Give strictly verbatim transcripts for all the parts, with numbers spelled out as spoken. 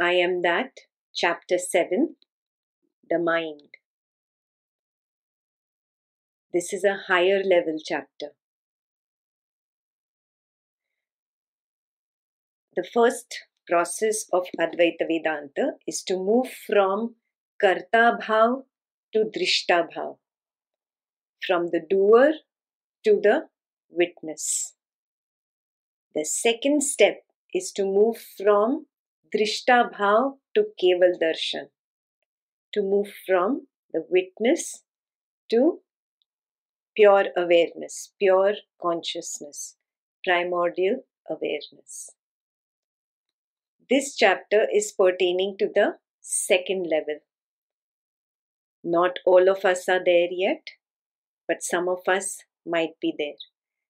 I Am That, Chapter seven, The Mind. This is a higher level chapter. The first process of Advaita Vedanta is to move from Karta Bhav to Drishta Bhav, from the doer to the witness. The second step is to move from Drishta Bhav to Keval Darshan, to move from the witness to pure awareness, pure consciousness, primordial awareness. This chapter is pertaining to the second level. Not all of us are there yet, but some of us might be there.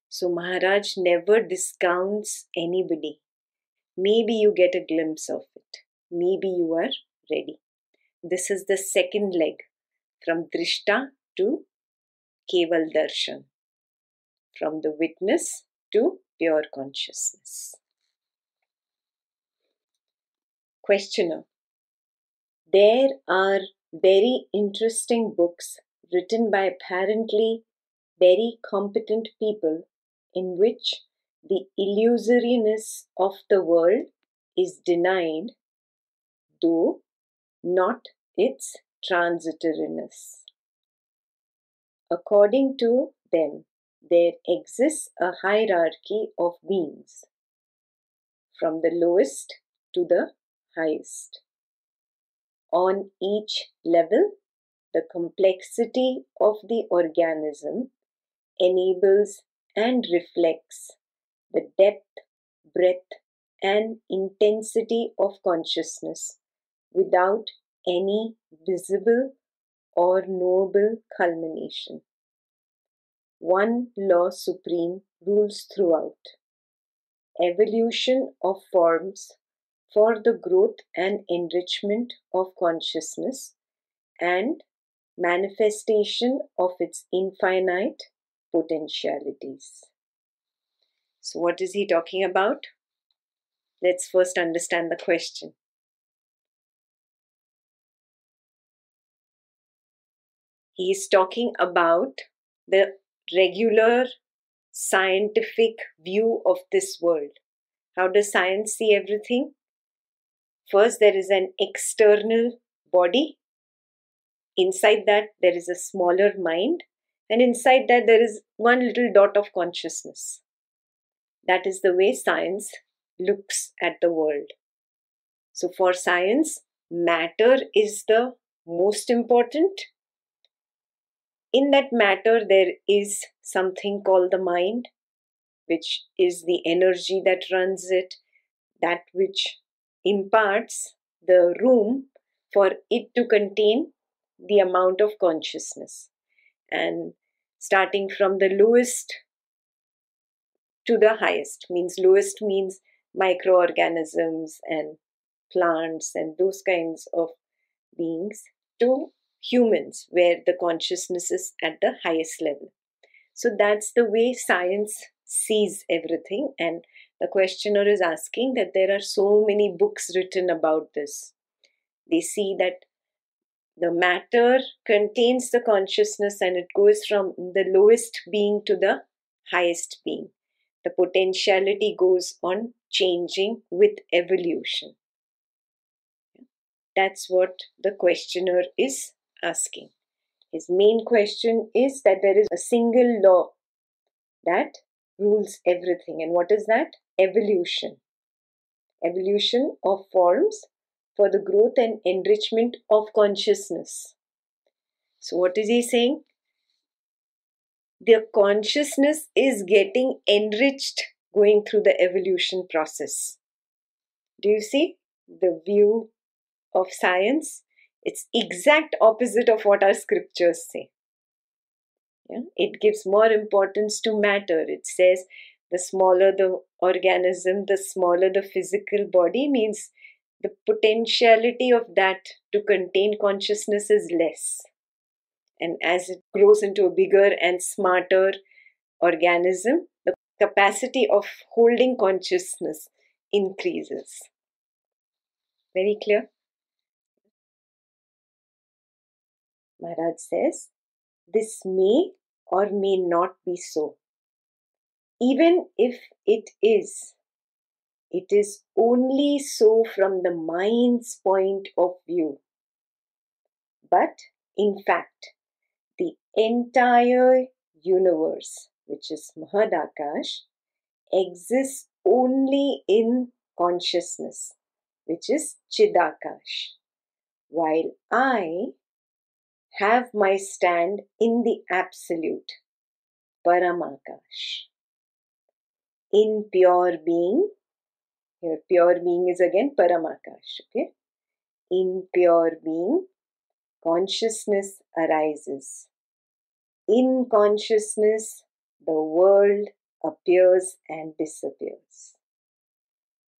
So Maharaj never discounts anybody. Maybe you get a glimpse of it. Maybe you are ready. This is the second leg, from Drishta to Keval Darshan, from the witness to pure consciousness. Questioner. There are very interesting books written by apparently very competent people in which the illusoriness of the world is denied, though not its transitoriness. According to them, there exists a hierarchy of beings, from the lowest to the highest. On each level, the complexity of the organism enables and reflects the depth, breadth, and intensity of consciousness without any visible or knowable culmination. One law supreme rules throughout: evolution of forms for the growth and enrichment of consciousness and manifestation of its infinite potentialities. So what is he talking about? Let's first understand the question. He is talking about the regular scientific view of this world. How does science see everything? First, there is an external body. Inside that, there is a smaller mind. And inside that, there is one little dot of consciousness. That is the way science looks at the world. So for science, matter is the most important. In that matter, there is something called the mind, which is the energy that runs it, that which imparts the room for it to contain the amount of consciousness. And starting from the lowest to the highest, means lowest means microorganisms and plants and those kinds of beings, to humans, where the consciousness is at the highest level. So that's the way science sees everything, and the questioner is asking that there are so many books written about this. They see that the matter contains the consciousness and it goes from the lowest being to the highest being. The potentiality goes on changing with evolution. That's what the questioner is asking. His main question is that there is a single law that rules everything. And what is that? Evolution. Evolution of forms for the growth and enrichment of consciousness. So what is he saying? Their consciousness is getting enriched going through the evolution process. Do you see the view of science? It's exact opposite of what our scriptures say. Yeah? It gives more importance to matter. It says the smaller the organism, the smaller the physical body, means the potentiality of that to contain consciousness is less. And as it grows into a bigger and smarter organism, the capacity of holding consciousness increases. Very clear? Maharaj says, this may or may not be so. Even if it is, it is only so from the mind's point of view. But in fact, the entire universe, which is Mahadakash, exists only in consciousness, which is Chidakash, while I have my stand in the absolute, Paramakash. In pure being, here pure being is again Paramakash, okay? In pure being, consciousness arises. In consciousness, the world appears and disappears.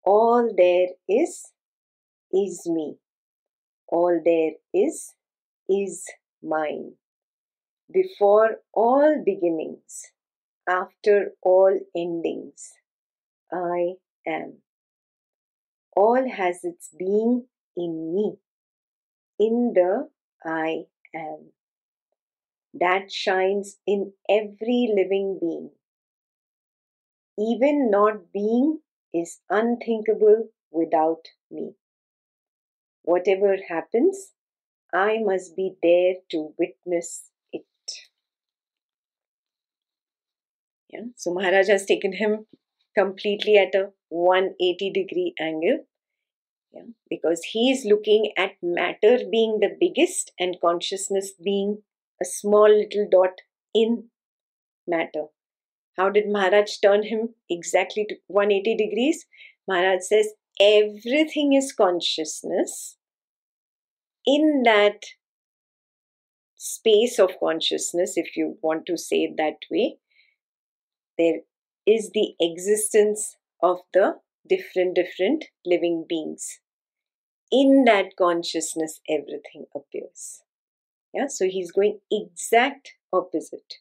All there is, is me. All there is, is mine. Before all beginnings, after all endings, I am. All has its being in me, in the I am. That shines in every living being. Even not being is unthinkable without me. Whatever happens, I must be there to witness it. Yeah. So Maharaj has taken him completely at a one hundred eighty degree angle. Yeah. Because he is looking at matter being the biggest and consciousness being a small little dot in matter. How did Maharaj turn him exactly to one hundred eighty degrees? Maharaj says everything is consciousness. In that space of consciousness, if you want to say it that way, there is the existence of the different, different living beings. In that consciousness, everything appears. Yeah, so he's going exact opposite.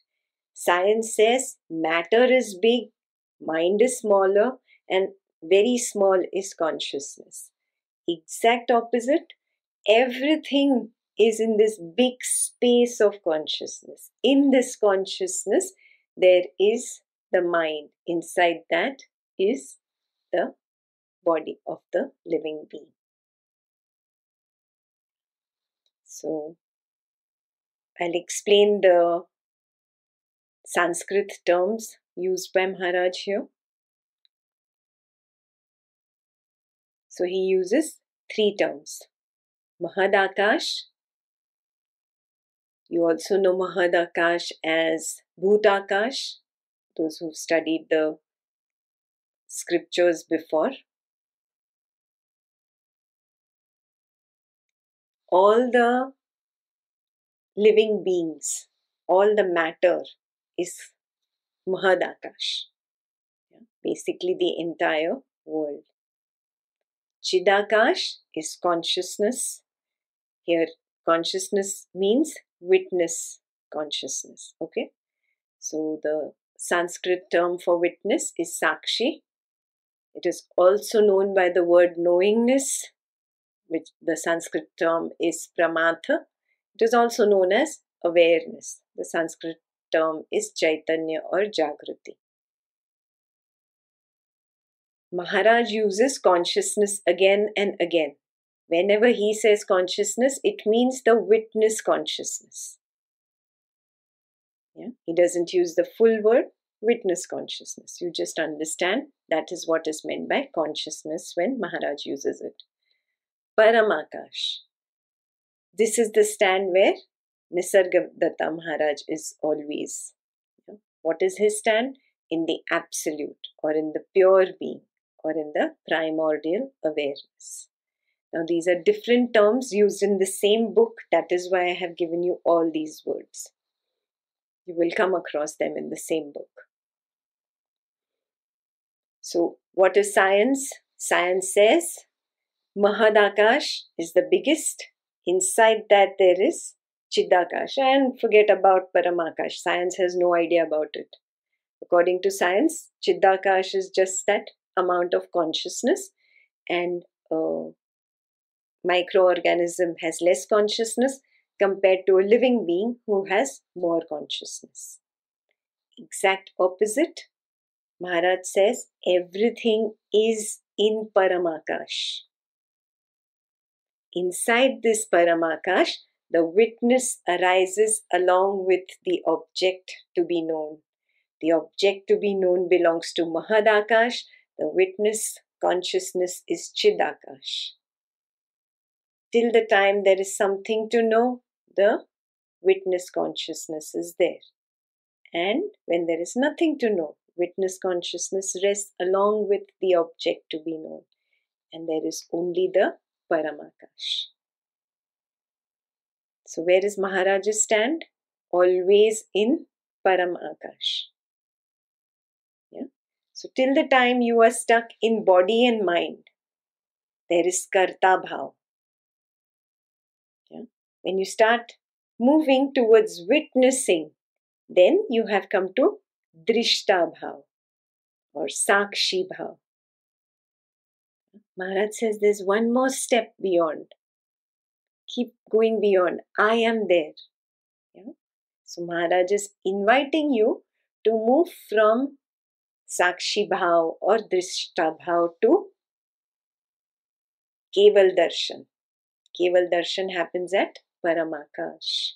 Science says matter is big, mind is smaller, and very small is consciousness. Exact opposite. Everything is in this big space of consciousness. In this consciousness, there is the mind. Inside that is the body of the living being. So, I'll explain the Sanskrit terms used by Maharaj here. So, he uses three terms. Mahadakash. You also know Mahadakash as Bhutakash, those who've studied the scriptures before. All the living beings, all the matter is Mahadakash. Basically the entire world. Chidakash is consciousness. Here, consciousness means witness consciousness, okay? So, the Sanskrit term for witness is Sakshi. It is also known by the word knowingness, which the Sanskrit term is pramatha. It is also known as awareness. The Sanskrit term is Chaitanya or jagruti. Maharaj uses consciousness again and again. Whenever he says consciousness, it means the witness consciousness. Yeah? He doesn't use the full word, witness consciousness. You just understand that is what is meant by consciousness when Maharaj uses it. Paramakash. This is the stand where Nisargadatta Maharaj is always. Yeah? What is his stand? In the absolute or in the pure being or in the primordial awareness. Now, these are different terms used in the same book. That is why I have given you all these words. You will come across them in the same book. So, what is science? Science says Mahadakash is the biggest. Inside that there is Chidakash. And forget about Paramakash. Science has no idea about it. According to science, Chidakash is just that amount of consciousness and uh, microorganism has less consciousness compared to a living being who has more consciousness. Exact opposite, Maharaj says, everything is in Paramakash. Inside this Paramakash, the witness arises along with the object to be known. The object to be known belongs to Mahadakash. The witness consciousness is Chidakash. Till the time there is something to know, the witness consciousness is there. And when there is nothing to know, witness consciousness rests along with the object to be known. And there is only the Paramakash. So where is Maharaj's stand? Always in Paramakash. Yeah? So till the time you are stuck in body and mind, there is Karta Bhav. Yeah? When you start moving towards witnessing, then you have come to Drishta Bhav or Sakshi Bhav. Maharaj says there's one more step beyond. Keep going beyond. I am there. Yeah? So Maharaj is inviting you to move from Sakshi Bhav or Drishta Bhav to Keval Darshan. Keval Darshan happens at Paramakash.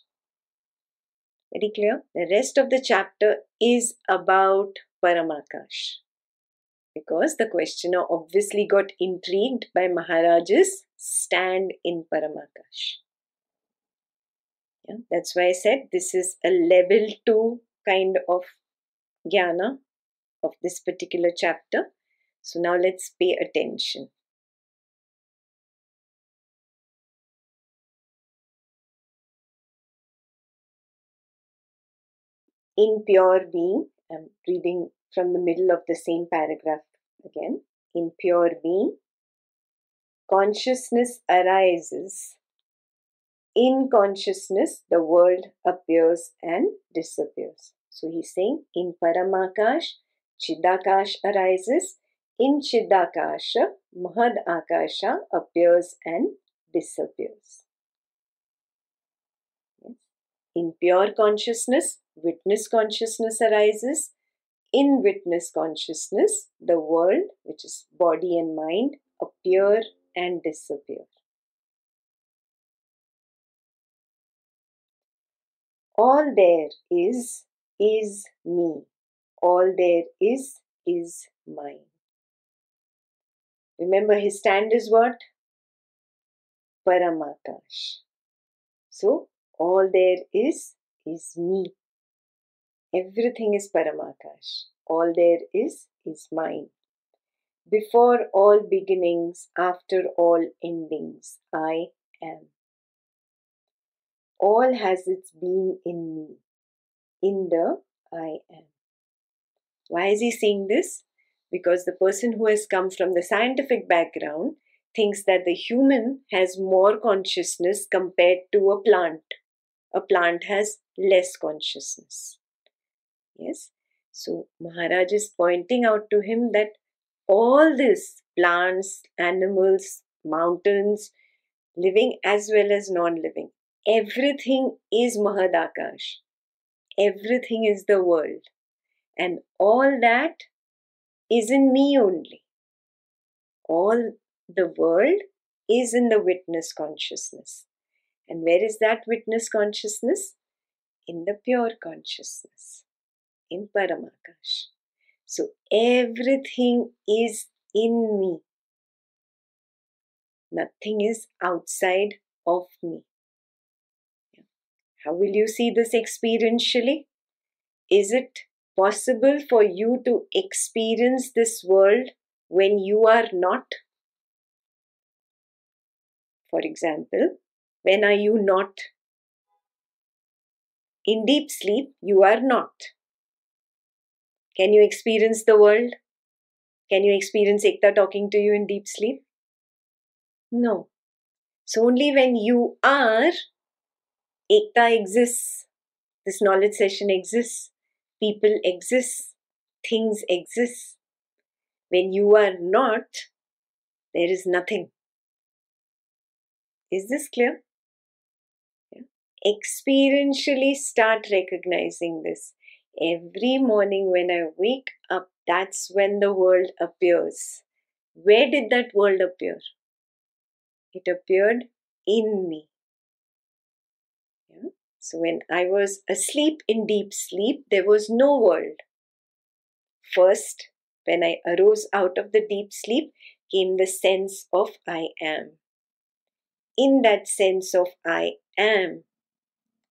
Very clear? The rest of the chapter is about Paramakash, because the questioner obviously got intrigued by Maharaj's stand in Paramakash. Yeah, that's why I said this is a level two kind of jnana of this particular chapter. So now let's pay attention. In pure being, I'm reading from the middle of the same paragraph again. In pure being, consciousness arises. In consciousness, the world appears and disappears. So he's saying, in Paramakash, Chidakash arises. In Chidakasha, Mahadakasha appears and disappears. In pure consciousness, witness consciousness arises. In witness consciousness, the world, which is body and mind, appear and disappear. All there is, is me. All there is, is mine. Remember, his stand is what? Paramakash. So, all there is, is me. Everything is Paramakash. All there is, is mine. Before all beginnings, after all endings, I am. All has its being in me. In the I am. Why is he saying this? Because the person who has come from the scientific background thinks that the human has more consciousness compared to a plant. A plant has less consciousness. Yes. So Maharaj is pointing out to him that all this, plants, animals, mountains, living as well as non-living, everything is Mahadakash. Everything is the world. And all that is in me only. All the world is in the witness consciousness. And where is that witness consciousness? In the pure consciousness. In Paramakash. So everything is in me. Nothing is outside of me. How will you see this experientially? Is it possible for you to experience this world when you are not? For example, when are you not? In deep sleep, you are not. Can you experience the world? Can you experience Ekta talking to you in deep sleep? No. So only when you are, Ekta exists. This knowledge session exists. People exist. Things exist. When you are not, there is nothing. Is this clear? Yeah. Experientially start recognizing this. Every morning when I wake up, that's when the world appears. Where did that world appear? It appeared in me. Yeah. So when I was asleep in deep sleep, there was no world. First, when I arose out of the deep sleep, came the sense of I am. In that sense of I am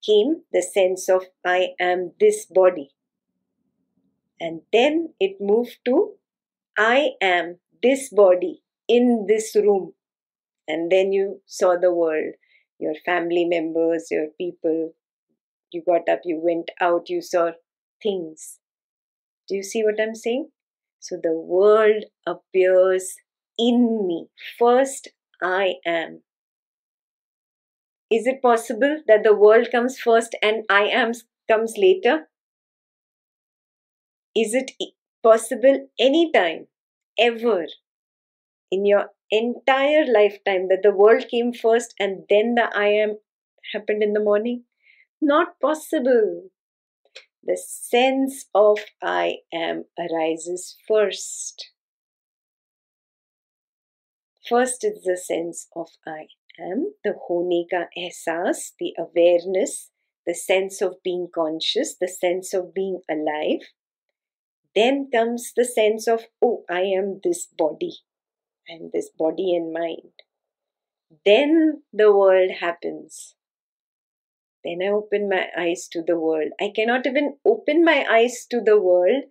came the sense of I am this body. And then it moved to I am this body in this room. And then you saw the world, your family members, your people. You got up, you went out, you saw things. Do you see what I'm saying? So the world appears in me. First, I am. Is it possible that the world comes first and I am comes later? Is it possible anytime, ever, in your entire lifetime that the world came first and then the I am happened in the morning? Not possible. The sense of I am arises first. First is the sense of I am, the hone ka ehsaas, the awareness, the sense of being conscious, the sense of being alive. Then comes the sense of, oh, I am this body, I am this body and mind. Then the world happens. Then I open my eyes to the world. I cannot even open my eyes to the world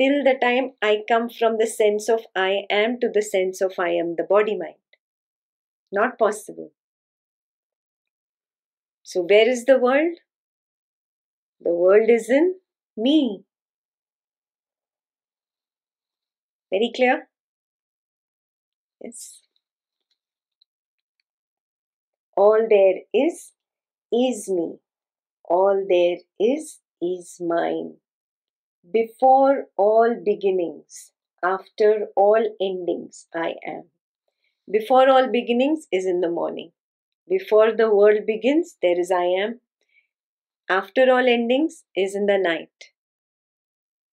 till the time I come from the sense of I am to the sense of I am the body mind. Not possible. So where is the world? The world is in me. Very clear? Yes. All there is, is me. All there is, is mine. Before all beginnings, after all endings, I am. Before all beginnings is in the morning. Before the world begins, there is I am. After all endings is in the night.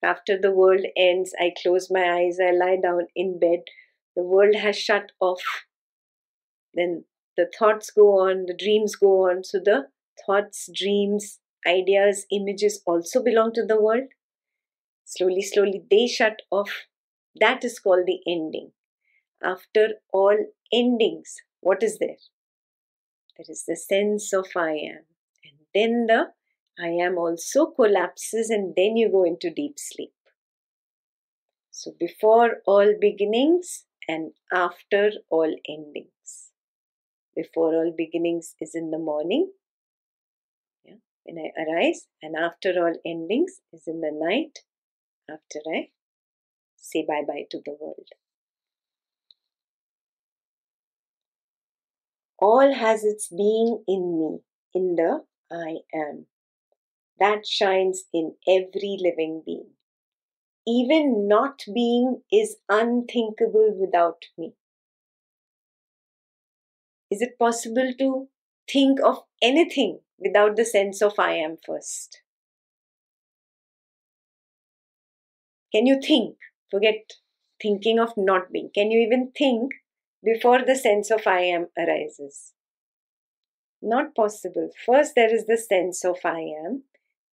After the world ends, I close my eyes, I lie down in bed. The world has shut off. Then the thoughts go on, the dreams go on. So the thoughts, dreams, ideas, images also belong to the world. Slowly, slowly they shut off. That is called the ending. After all endings, what is there? There is the sense of I am. And then the I am also collapses and then you go into deep sleep. So before all beginnings and after all endings. Before all beginnings is in the morning, yeah, when I arise, and after all endings is in the night, after I say bye-bye to the world. All has its being in me, in the I am. That shines in every living being. Even not being is unthinkable without me. Is it possible to think of anything without the sense of I am first? Can you think? Forget thinking of not being. Can you even think before the sense of I am arises? Not possible. First there is the sense of I am.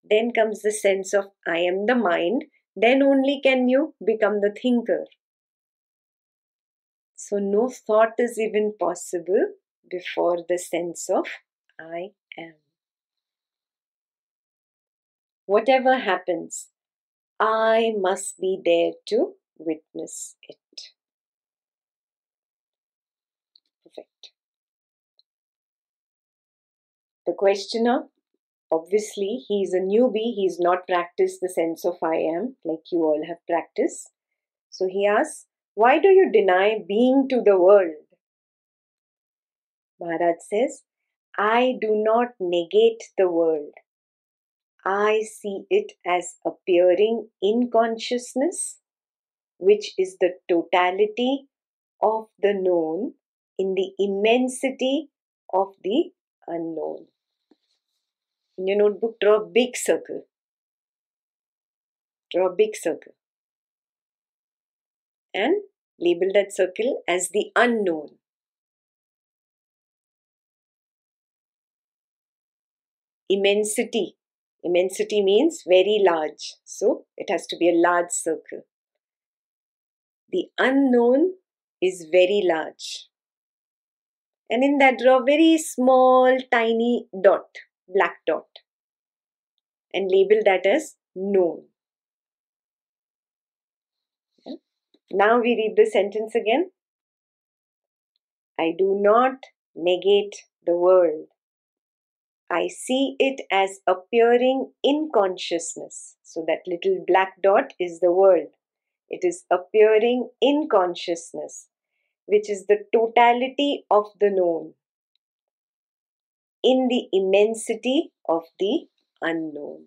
Then comes the sense of I am the mind. Then only can you become the thinker. So no thought is even possible before the sense of I am. Whatever happens, I must be there to witness it. Perfect. The questioner, obviously, he is a newbie. He has not practiced the sense of I am like you all have practiced. So he asks, why do you deny being to the world? Maharaj says, I do not negate the world. I see it as appearing in consciousness, which is the totality of the known in the immensity of the unknown. In your notebook, draw a big circle. Draw a big circle. And label that circle as the unknown. Immensity. Immensity means very large. So, it has to be a large circle. The unknown is very large. And in that, draw a very small, tiny dot, black dot. And label that as known. Yeah. Now we read the sentence again. I do not negate the world. I see it as appearing in consciousness. So that little black dot is the world. It is appearing in consciousness, which is the totality of the known, in the immensity of the unknown.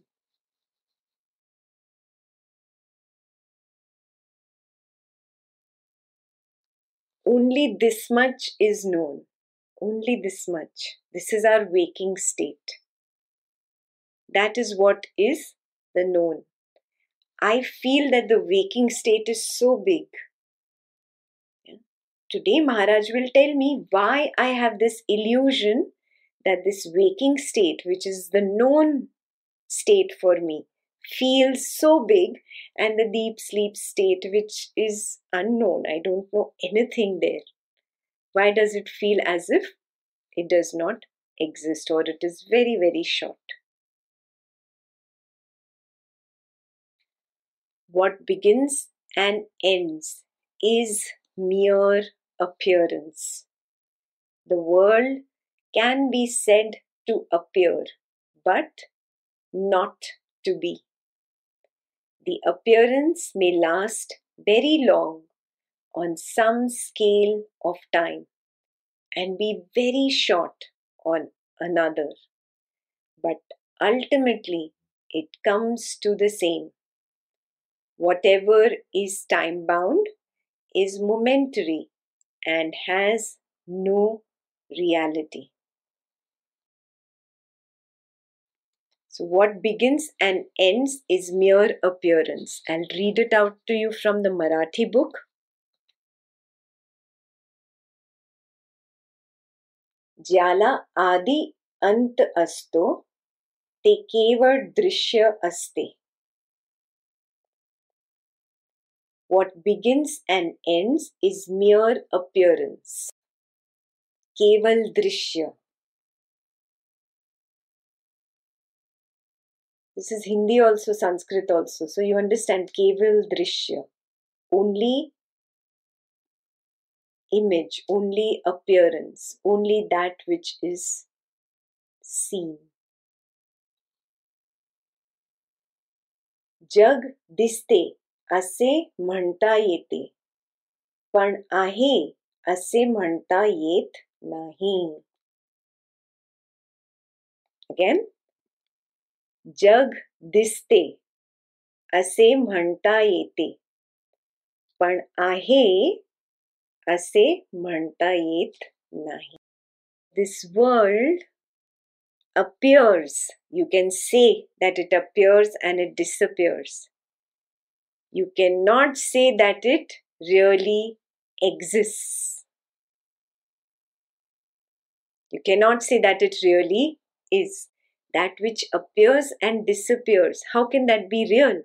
Only this much is known. Only this much. This is our waking state. That is what is the known. I feel that the waking state is so big. Today Maharaj will tell me why I have this illusion that this waking state, which is the known state for me, feels so big, and the deep sleep state, which is unknown, I don't know anything there. Why does it feel as if it does not exist, or it is very, very short? What begins and ends is mere appearance. The world can be said to appear, but not to be. The appearance may last very long on some scale of time and be very short on another, but ultimately it comes to the same. Whatever is time-bound is momentary and has no reality. So what begins and ends is mere appearance. I'll read it out to you from the Marathi book. Jala adi ant asto te keva drishya aste. What begins and ends is mere appearance. Keval drishya. This is Hindi also, Sanskrit also. So you understand Keval drishya. Only image, only appearance, only that which is seen. Jag diste ase mhantayete, pan ahe ase mhantayet nahi. Again, jag diste ase mhantayete, pan ahe ase mhantayet nahi. This world appears. You can say that it appears and it disappears. You cannot say that it really exists. You cannot say that it really is. That which appears and disappears, how can that be real?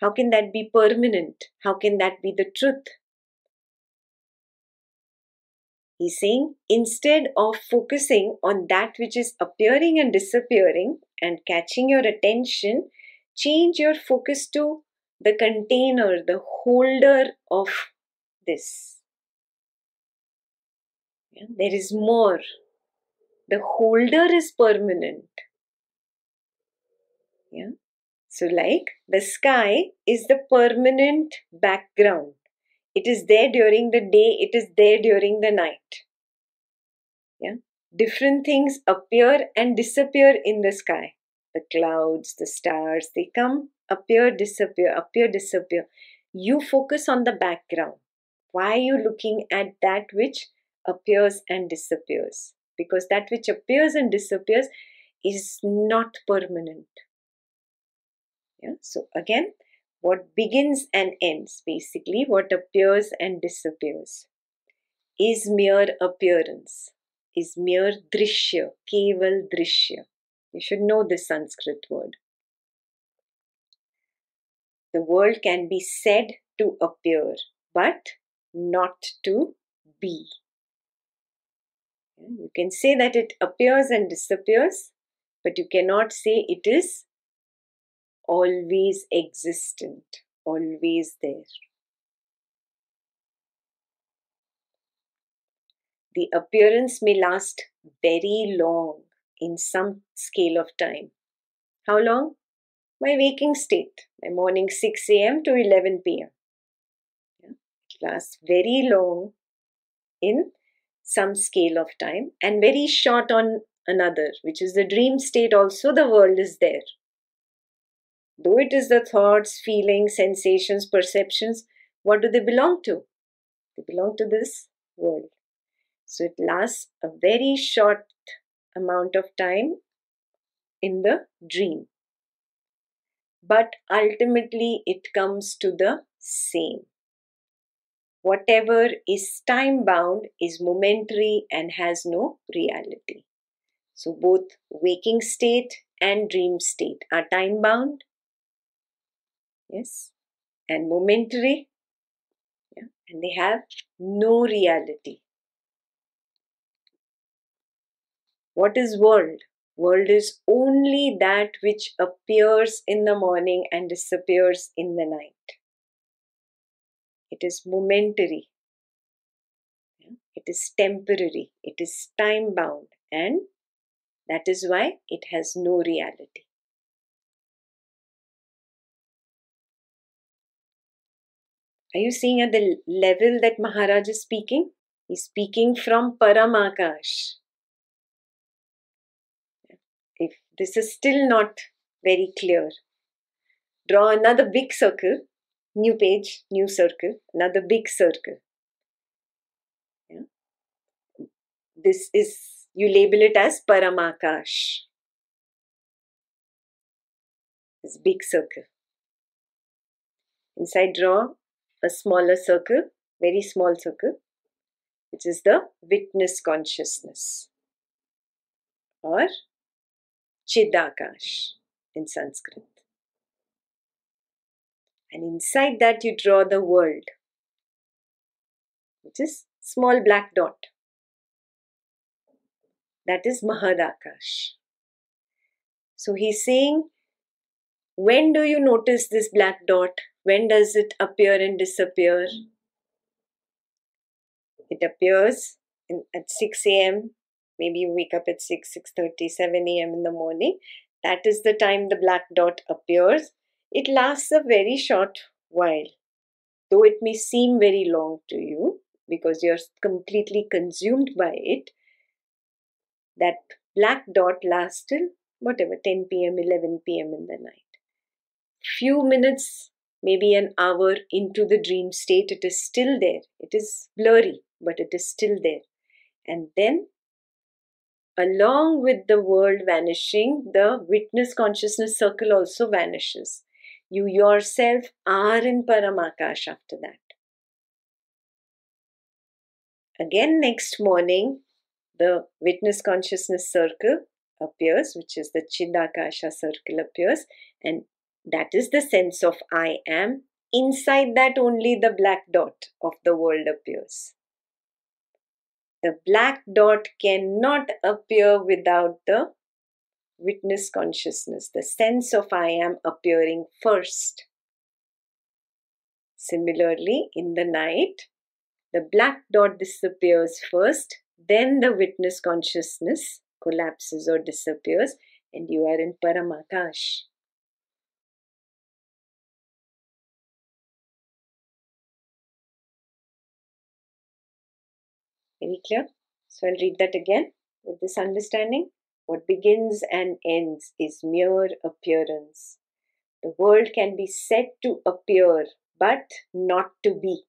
How can that be permanent? How can that be the truth? He's saying, instead of focusing on that which is appearing and disappearing and catching your attention, change your focus to the container, the holder of this. Yeah, there is more. The holder is permanent. Yeah. So like the sky is the permanent background. It is there during the day. It is there during the night. Yeah. Different things appear and disappear in the sky. The clouds, the stars, they come, appear, disappear, appear, disappear. You focus on the background. Why are you looking at that which appears and disappears, because that which appears and disappears is not permanent. Yeah? So again, what begins and ends, basically what appears and disappears, is mere appearance, is mere drishya, keval drishya. You should know this Sanskrit word. The world can be said to appear, but not to be. You can say that it appears and disappears, but you cannot say it is always existent, always there. The appearance may last very long in some scale of time. How long? My waking state, my morning six A M to eleven P M Yeah. It lasts very long in some scale of time and very short on another, which is the dream state. Also, the world is there. Though it is the thoughts, feelings, sensations, perceptions, what do they belong to? They belong to this world. So it lasts a very short amount of time in the dream. But ultimately it comes to the same. Whatever is time-bound is momentary and has no reality. So both waking state and dream state are time-bound. Yes. And momentary. Yeah. And they have no reality. What is world? World is only that which appears in the morning and disappears in the night. It is momentary. It is temporary. It is time-bound. And that is why it has no reality. Are you seeing at the level that Maharaj is speaking? He's speaking from Paramakash. If this is still not very clear, draw another big circle, new page, new circle, another big circle. Yeah. This is, you label it as Paramakash. This big circle. Inside draw a smaller circle, very small circle, which is the witness consciousness, or Chidakash in Sanskrit. And inside that you draw the world, which is small black dot. That is Mahadakash. So he's saying, when do you notice this black dot? When does it appear and disappear? It appears in, at six A M Maybe you wake up at six, six thirty, seven A M in the morning. That is the time the black dot appears. It lasts a very short while. Though it may seem very long to you because you're completely consumed by it, that black dot lasts till whatever, ten P M, eleven P M in the night. Few minutes, maybe an hour into the dream state, it is still there. It is blurry, but it is still there. And then, along with the world vanishing, the witness consciousness circle also vanishes. You yourself are in Paramakash after that. Again, next morning, the witness consciousness circle appears, which is the Chidakasha circle appears, and that is the sense of I am. Inside that only the black dot of the world appears. The black dot cannot appear without the witness consciousness, the sense of I am appearing first. Similarly, in the night, the black dot disappears first, then the witness consciousness collapses or disappears, and you are in Paramakash. Very clear? So I'll read that again with this understanding. What begins and ends is mere appearance. The world can be said to appear, but not to be.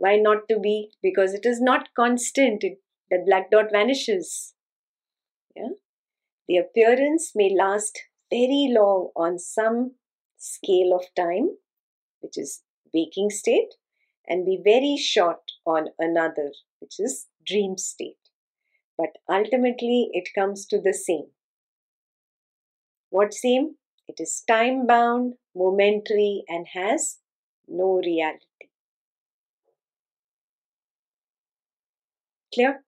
Why not to be? Because it is not constant. It, the black dot vanishes. Yeah? The appearance may last very long on some scale of time, which is waking state, and be very short on another, which is dream state. But ultimately, it comes to the same. What same? It is time-bound, momentary, and has no reality. Clear?